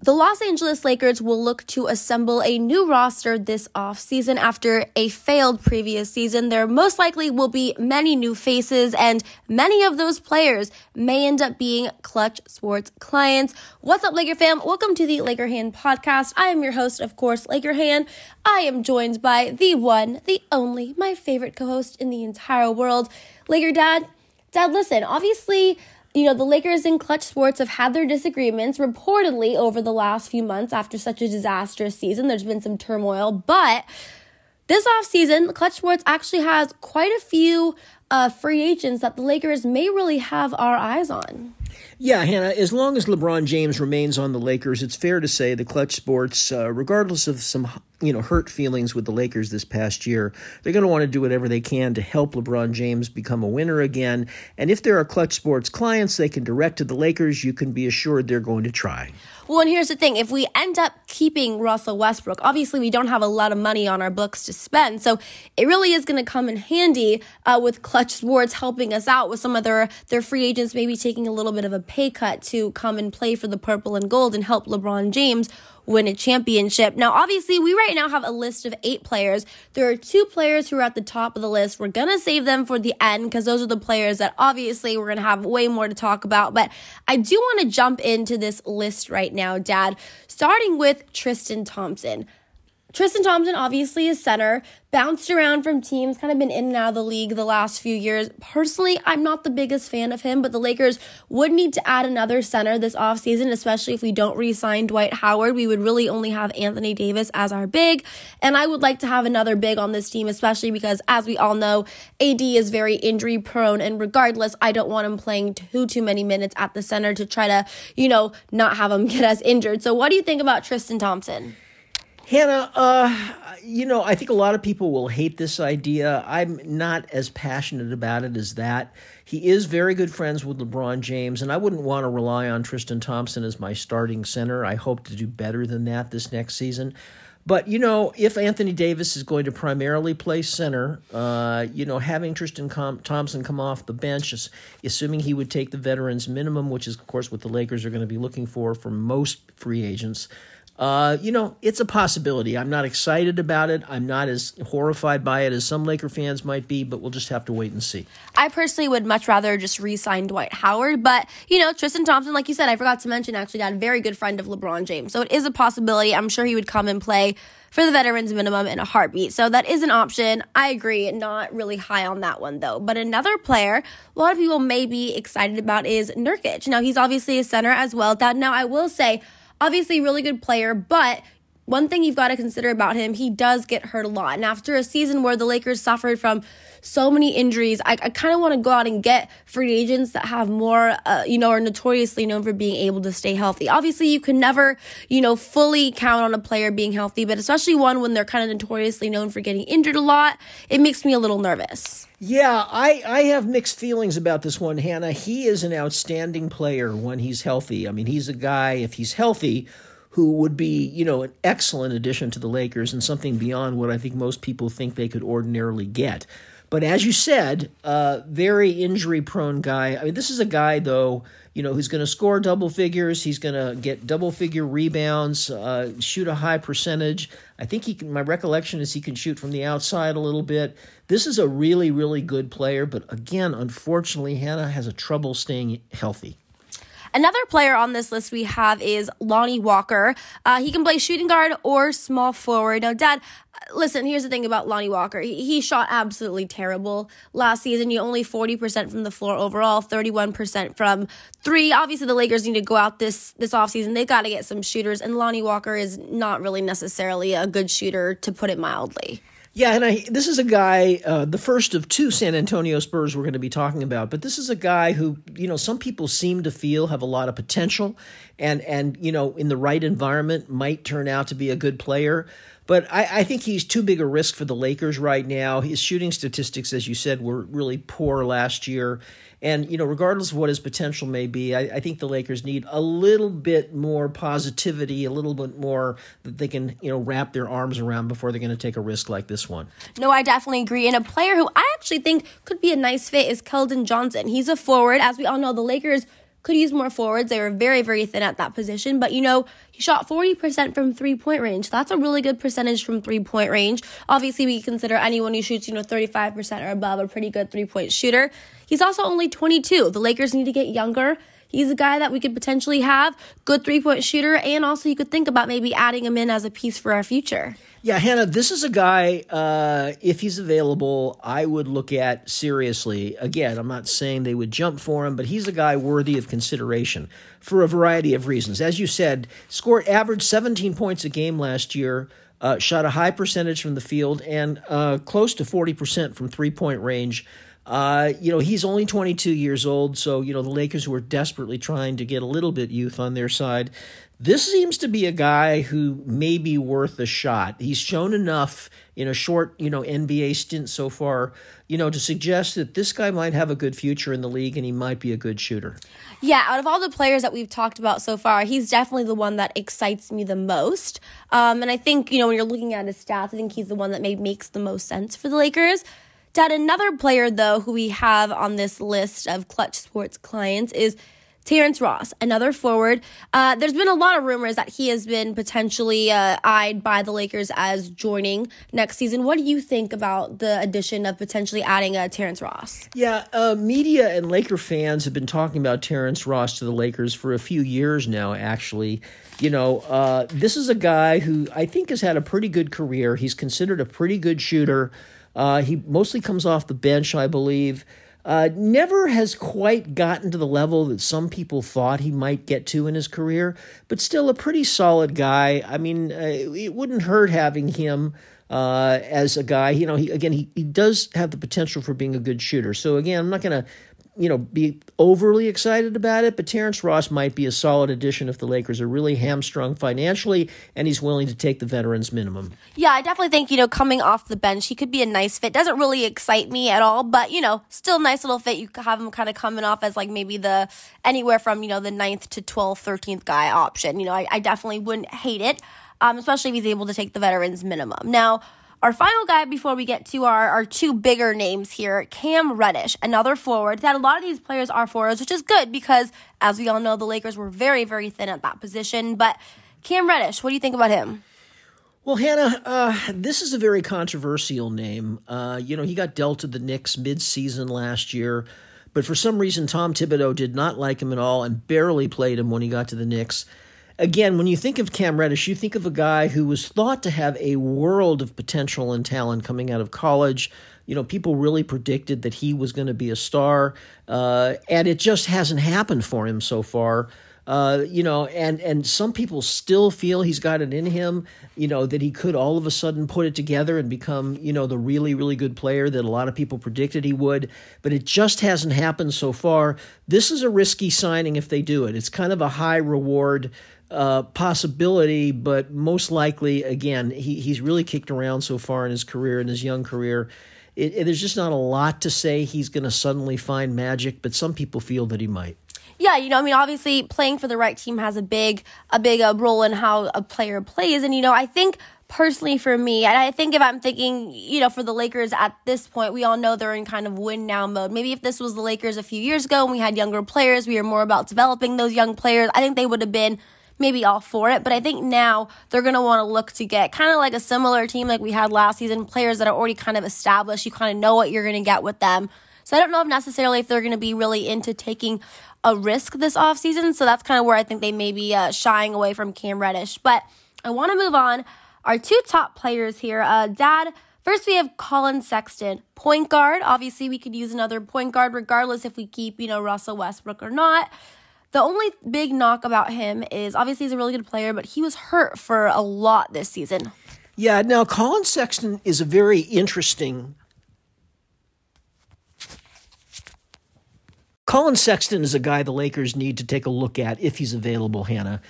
The Los Angeles Lakers will look to assemble a new roster this offseason after a failed previous season. There most likely will be many new faces, and many of those players may end up being Clutch Sports clients. What's up, Laker fam? Welcome to the Laker Hand podcast. I am your host, of course, Laker Hand. I am joined by the one, the only, my favorite co-host in the entire world, Laker Dad. Dad, listen, obviously, you know, the Lakers and Clutch Sports have had their disagreements reportedly over the last few months after such a disastrous season. There's been some turmoil, but this offseason, Clutch Sports actually has quite a few free agents that the Lakers may really have our eyes on. Yeah, Hannah, as long as LeBron James remains on the Lakers, it's fair to say the Clutch Sports, regardless of some hurt feelings with the Lakers this past year, they're going to want to do whatever they can to help LeBron James become a winner again. And if there are Clutch Sports clients they can direct to the Lakers, you can be assured they're going to try. Well, and here's the thing. If we end up keeping Russell Westbrook, obviously we don't have a lot of money on our books to spend. So it really is going to come in handy with Clutch Sports helping us out with some of their free agents maybe taking a little bit of a pay cut to come and play for the purple and gold and help LeBron James win a championship. Now, obviously, we right now have a list of 8 players. There are 2 players who are at the top of the list. We're going to save them for the end because those are the players that obviously we're going to have way more to talk about. But I do want to jump into this list right now, Dad, starting with Tristan Thompson. Tristan Thompson obviously is center, bounced around from teams, kind of been in and out of the league the last few years. Personally, I'm not the biggest fan of him, but the Lakers would need to add another center this offseason, especially if we don't re-sign Dwight Howard. We would really only have Anthony Davis as our big, and I would like to have another big on this team, especially because, as we all know, AD is very injury-prone, and regardless, I don't want him playing too many minutes at the center to try to, not have him get us injured. So what do you think about Tristan Thompson? Hannah, I think a lot of people will hate this idea. I'm not as passionate about it as that. He is very good friends with LeBron James, and I wouldn't want to rely on Tristan Thompson as my starting center. I hope to do better than that this next season. But, if Anthony Davis is going to primarily play center, having Tristan Thompson come off the bench, assuming he would take the veterans minimum, which is, of course, what the Lakers are going to be looking for most free agents, it's a possibility. I'm not excited about it. I'm not as horrified by it as some Laker fans might be, but we'll just have to wait and see. I personally would much rather just re-sign Dwight Howard, but, Tristan Thompson, like you said, I forgot to mention, actually, got a very good friend of LeBron James. So it is a possibility. I'm sure he would come and play for the veterans minimum in a heartbeat. So that is an option. I agree. Not really high on that one, though. But another player a lot of people may be excited about is Nurkic. Now, he's obviously a center as well. Now, I will say, obviously, really good player, but one thing you've got to consider about him, he does get hurt a lot. And after a season where the Lakers suffered from so many injuries, I kind of want to go out and get free agents that have more, are notoriously known for being able to stay healthy. Obviously, you can never, fully count on a player being healthy, but especially one when they're kind of notoriously known for getting injured a lot, it makes me a little nervous. Yeah, I have mixed feelings about this one, Hannah. He is an outstanding player when he's healthy. I mean, he's a guy, if he's healthy, who would be, an excellent addition to the Lakers and something beyond what I think most people think they could ordinarily get. But as you said, very injury-prone guy. I mean, this is a guy, though, who's going to score double figures. He's going to get double-figure rebounds, shoot a high percentage. I think my recollection is he can shoot from the outside a little bit. This is a really, really good player. But again, unfortunately, Hannah has a trouble staying healthy. Another player on this list we have is Lonnie Walker. He can play shooting guard or small forward. Now, Dad, listen, here's the thing about Lonnie Walker. He shot absolutely terrible last season. He only 40% from the floor overall, 31% from three. Obviously, the Lakers need to go out this offseason. They've got to get some shooters, and Lonnie Walker is not really necessarily a good shooter, to put it mildly. Yeah, and this is a guy, the first of 2 San Antonio Spurs we're going to be talking about, but this is a guy who, some people seem to feel have a lot of potential and in the right environment might turn out to be a good player. But I think he's too big a risk for the Lakers right now. His shooting statistics, as you said, were really poor last year. And, regardless of what his potential may be, I think the Lakers need a little bit more positivity, a little bit more that they can, wrap their arms around before they're going to take a risk like this one. No, I definitely agree. And a player who I actually think could be a nice fit is Keldon Johnson. He's a forward. As we all know, the Lakers could use more forwards. They were very, very thin at that position. But, you know, he shot 40% from three-point range. That's a really good percentage from three-point range. Obviously, we consider anyone who shoots, 35% or above a pretty good three-point shooter. He's also only 22. The Lakers need to get younger. He's a guy that we could potentially have, good three-point shooter, and also you could think about maybe adding him in as a piece for our future. Yeah, Hannah, this is a guy, if he's available, I would look at seriously. Again, I'm not saying they would jump for him, but he's a guy worthy of consideration for a variety of reasons. As you said, averaged 17 points a game last year, shot a high percentage from the field, and close to 40% from three-point range. He's only 22 years old, so, the Lakers who are desperately trying to get a little bit youth on their side, this seems to be a guy who may be worth a shot. He's shown enough in a short, NBA stint so far, to suggest that this guy might have a good future in the league and he might be a good shooter. Yeah, out of all the players that we've talked about so far, he's definitely the one that excites me the most. And I think, when you're looking at his stats, I think he's the one that maybe makes the most sense for the Lakers. Dad, another player, though, who we have on this list of Clutch Sports clients is Terrence Ross, another forward. There's been a lot of rumors that he has been potentially eyed by the Lakers as joining next season. What do you think about the addition of potentially adding Terrence Ross? Yeah, media and Laker fans have been talking about Terrence Ross to the Lakers for a few years now, actually. This is a guy who I think has had a pretty good career. He's considered a pretty good shooter. He mostly comes off the bench, I believe. Never has quite gotten to the level that some people thought he might get to in his career, but still a pretty solid guy. I mean, it wouldn't hurt having him as a guy. He does have the potential for being a good shooter. So, again, I'm not going to be overly excited about it, but Terrence Ross might be a solid addition if the Lakers are really hamstrung financially and he's willing to take the veterans minimum. Yeah, I definitely think, coming off the bench, he could be a nice fit. Doesn't really excite me at all, but, still nice little fit. You have him kind of coming off as like maybe the anywhere from, the 9th to 12th, 13th guy option. I definitely wouldn't hate it, especially if he's able to take the veterans minimum. Now, our final guy before we get to our two bigger names here, Cam Reddish, another forward. That a lot of these players are forwards, which is good because, as we all know, the Lakers were very, very thin at that position. But Cam Reddish, what do you think about him? Well, Hannah, this is a very controversial name. He got dealt to the Knicks midseason last year. But for some reason, Tom Thibodeau did not like him at all and barely played him when he got to the Knicks. Again, when you think of Cam Reddish, you think of a guy who was thought to have a world of potential and talent coming out of college. People really predicted that he was going to be a star, and it just hasn't happened for him so far. And some people still feel he's got it in him, that he could all of a sudden put it together and become, the really, really good player that a lot of people predicted he would. But it just hasn't happened so far. This is a risky signing if they do it. It's kind of a high reward possibility, but most likely, again, he's really kicked around so far in his career, in his young career. There's just not a lot to say he's going to suddenly find magic, but some people feel that he might. Yeah, obviously playing for the right team has a big role in how a player plays. And, I think personally for me, and I think if I'm thinking, for the Lakers at this point, we all know they're in kind of win now mode. Maybe if this was the Lakers a few years ago and we had younger players, we were more about developing those young players, I think they would have been maybe all for it. But I think now they're going to want to look to get kind of like a similar team like we had last season, players that are already kind of established. You kind of know what you're going to get with them. So I don't know if they're going to be really into taking a risk this offseason. So that's kind of where I think they may be shying away from Cam Reddish. But I want to move on. Our two top players here. Dad, first we have Colin Sexton, point guard. Obviously, we could use another point guard regardless if we keep, Russell Westbrook or not. The only big knock about him is obviously he's a really good player, but he was hurt for a lot this season. Yeah, now Colin Sexton is a very interesting Colin Sexton is a guy the Lakers need to take a look at if he's available, Hannah.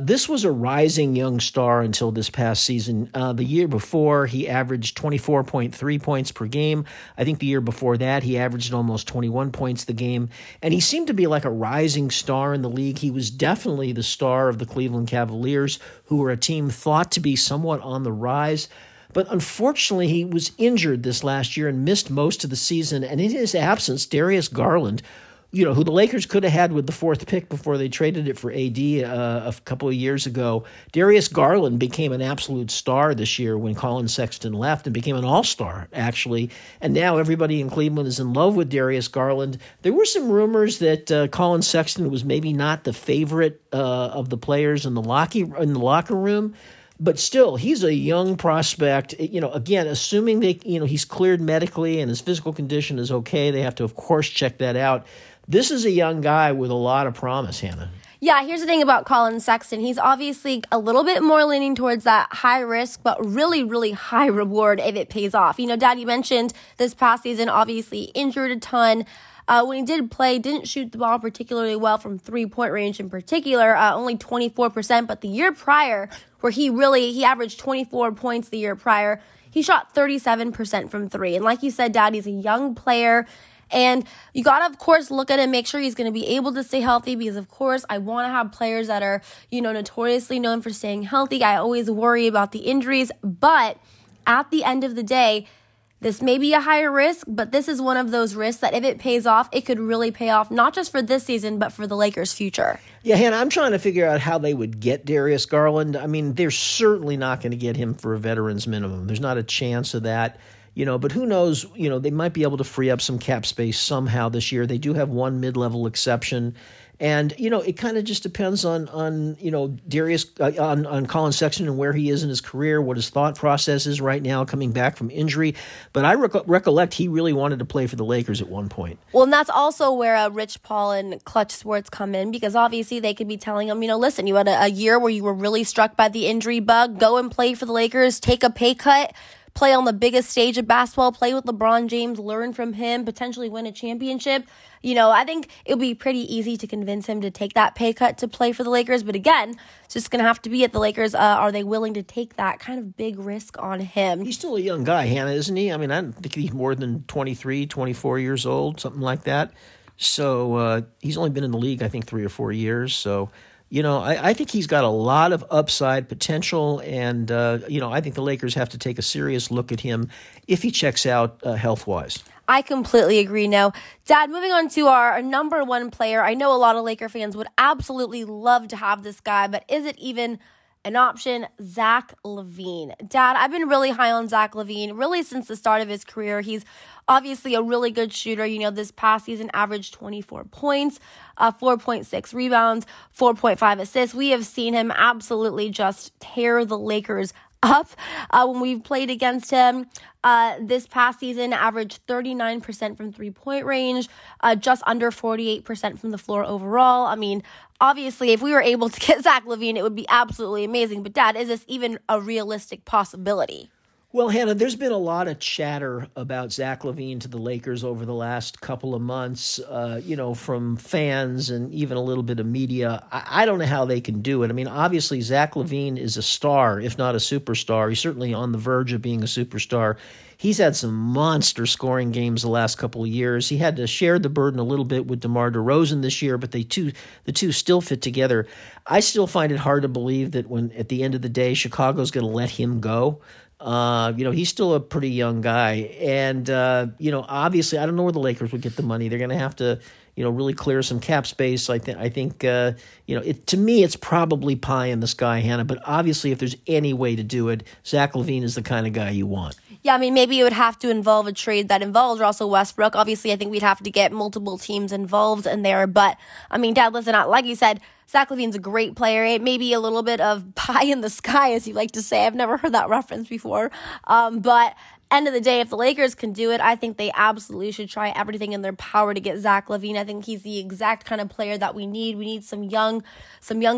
This was a rising young star until this past season. The year before, he averaged 24.3 points per game. I think the year before that, he averaged almost 21 points the game. And he seemed to be like a rising star in the league. He was definitely the star of the Cleveland Cavaliers, who were a team thought to be somewhat on the rise. But unfortunately, he was injured this last year and missed most of the season. And in his absence, Darius Garland, you know, who the Lakers could have had with the fourth pick before they traded it for AD a couple of years ago. Darius Garland became an absolute star this year when Colin Sexton left and became an all-star, actually. And now everybody in Cleveland is in love with Darius Garland. There were some rumors that Colin Sexton was maybe not the favorite of the players in the locker room. But still, he's a young prospect. You know, again, assuming they, you know, he's cleared medically and his physical condition is okay, they have to, of course, check that out. This is a young guy with a lot of promise, Hannah. Yeah, here's the thing about Colin Sexton. He's obviously a little bit more leaning towards that high risk, but really, really high reward if it pays off. You know, Dad, you mentioned this past season, obviously injured a ton. When he did play, didn't shoot the ball particularly well from three-point range in particular, only 24%. But the year prior, where he averaged 24 points the year prior, he shot 37% from three. And like you said, Dad, he's a young player. And you got to, of course, look at him, make sure he's going to be able to stay healthy because, of course, I want to have players that are, you know, notoriously known for staying healthy. I always worry about the injuries. But at the end of the day, this may be a higher risk, but this is one of those risks that if it pays off, it could really pay off, not just for this season, but for the Lakers' future. Yeah, Hannah, I'm trying to figure out how they would get Darius Garland. I mean, they're certainly not going to get him for a veteran's minimum. There's not a chance of that. You know, but who knows, you know, they might be able to free up some cap space somehow this year. They do have one mid-level exception. And, you know, it kind of just depends on you know, Darius, on Colin Sexton and where he is in his career, what his thought process is right now coming back from injury. But I recollect he really wanted to play for the Lakers at one point. Well, and that's also where Rich Paul and Clutch Sports come in, because obviously they could be telling him, you know, listen, you had a year where you were really struck by the injury bug. Go and play for the Lakers. Take a pay cut. Play on the biggest stage of basketball, play with LeBron James, learn from him, potentially win a championship. You know, I think it would be pretty easy to convince him to take that pay cut to play for the Lakers. But again, it's just going to have to be at the Lakers. Are they willing to take that kind of big risk on him? He's still a young guy, Hannah, isn't he? I mean, I think he's more than 23, 24 years old, something like that. So he's only been in the league, I think, 3 or 4 years. So, you know, I think he's got a lot of upside potential, and, you know, I think the Lakers have to take a serious look at him if he checks out health-wise. I completely agree now. Dad, moving on to our number one player. I know a lot of Laker fans would absolutely love to have this guy, but is it even an option? Zach LaVine. Dad, I've been really high on Zach LaVine, really since the start of his career. He's obviously a really good shooter. You know, this past season averaged 24 points, 4.6 rebounds, 4.5 assists. We have seen him absolutely just tear the Lakers up when we've played against him. This past season, averaged 39% from three-point range, just under 48% from the floor overall. I mean, obviously, if we were able to get Zach LaVine, it would be absolutely amazing. But, Dad, is this even a realistic possibility? Well, Hannah, there's been a lot of chatter about Zach LaVine to the Lakers over the last couple of months, you know, from fans and even a little bit of media. I don't know how they can do it. I mean, obviously, Zach LaVine is a star, if not a superstar. He's certainly on the verge of being a superstar. He's had some monster scoring games the last couple of years. He had to share the burden a little bit with DeMar DeRozan this year, but the two still fit together. I still find it hard to believe that when at the end of the day, Chicago's going to let him go. You know, he's still a pretty young guy. And, you know, obviously, I don't know where the Lakers would get the money. They're going to have to, you know, really clear some cap space. I think you know, to me, it's probably pie in the sky, Hannah. But obviously, if there's any way to do it, Zach LaVine is the kind of guy you want. Yeah, I mean, maybe it would have to involve a trade that involves Russell Westbrook. Obviously, I think we'd have to get multiple teams involved in there. But, I mean, Dad, listen, like you said, Zach LaVine's a great player. It may be a little bit of pie in the sky, as you like to say. I've never heard that reference before. But end of the day, if the Lakers can do it, I think they absolutely should try everything in their power to get Zach LaVine. I think he's the exact kind of player that we need. We need some young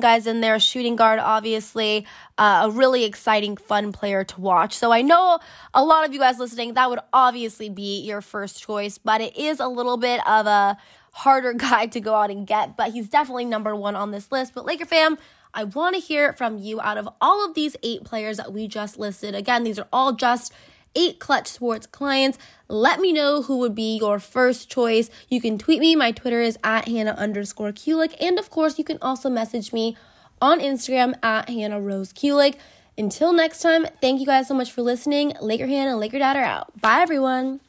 guys in there, shooting guard, obviously, a really exciting, fun player to watch. So I know a lot of you guys listening, that would obviously be your first choice, but it is a little bit of a harder guy to go out and get, but he's definitely number one on this list. But Laker fam, I want to hear from you out of all of these 8 players that we just listed. Again, these are all just 8 Clutch Sports clients. Let me know who would be your first choice. You can tweet me. My Twitter is @Hannah_Kulik. And of course, you can also message me on Instagram @HannahRoseKulik. Until next time, thank you guys so much for listening. Laker Hannah and Laker Dad are out. Bye, everyone.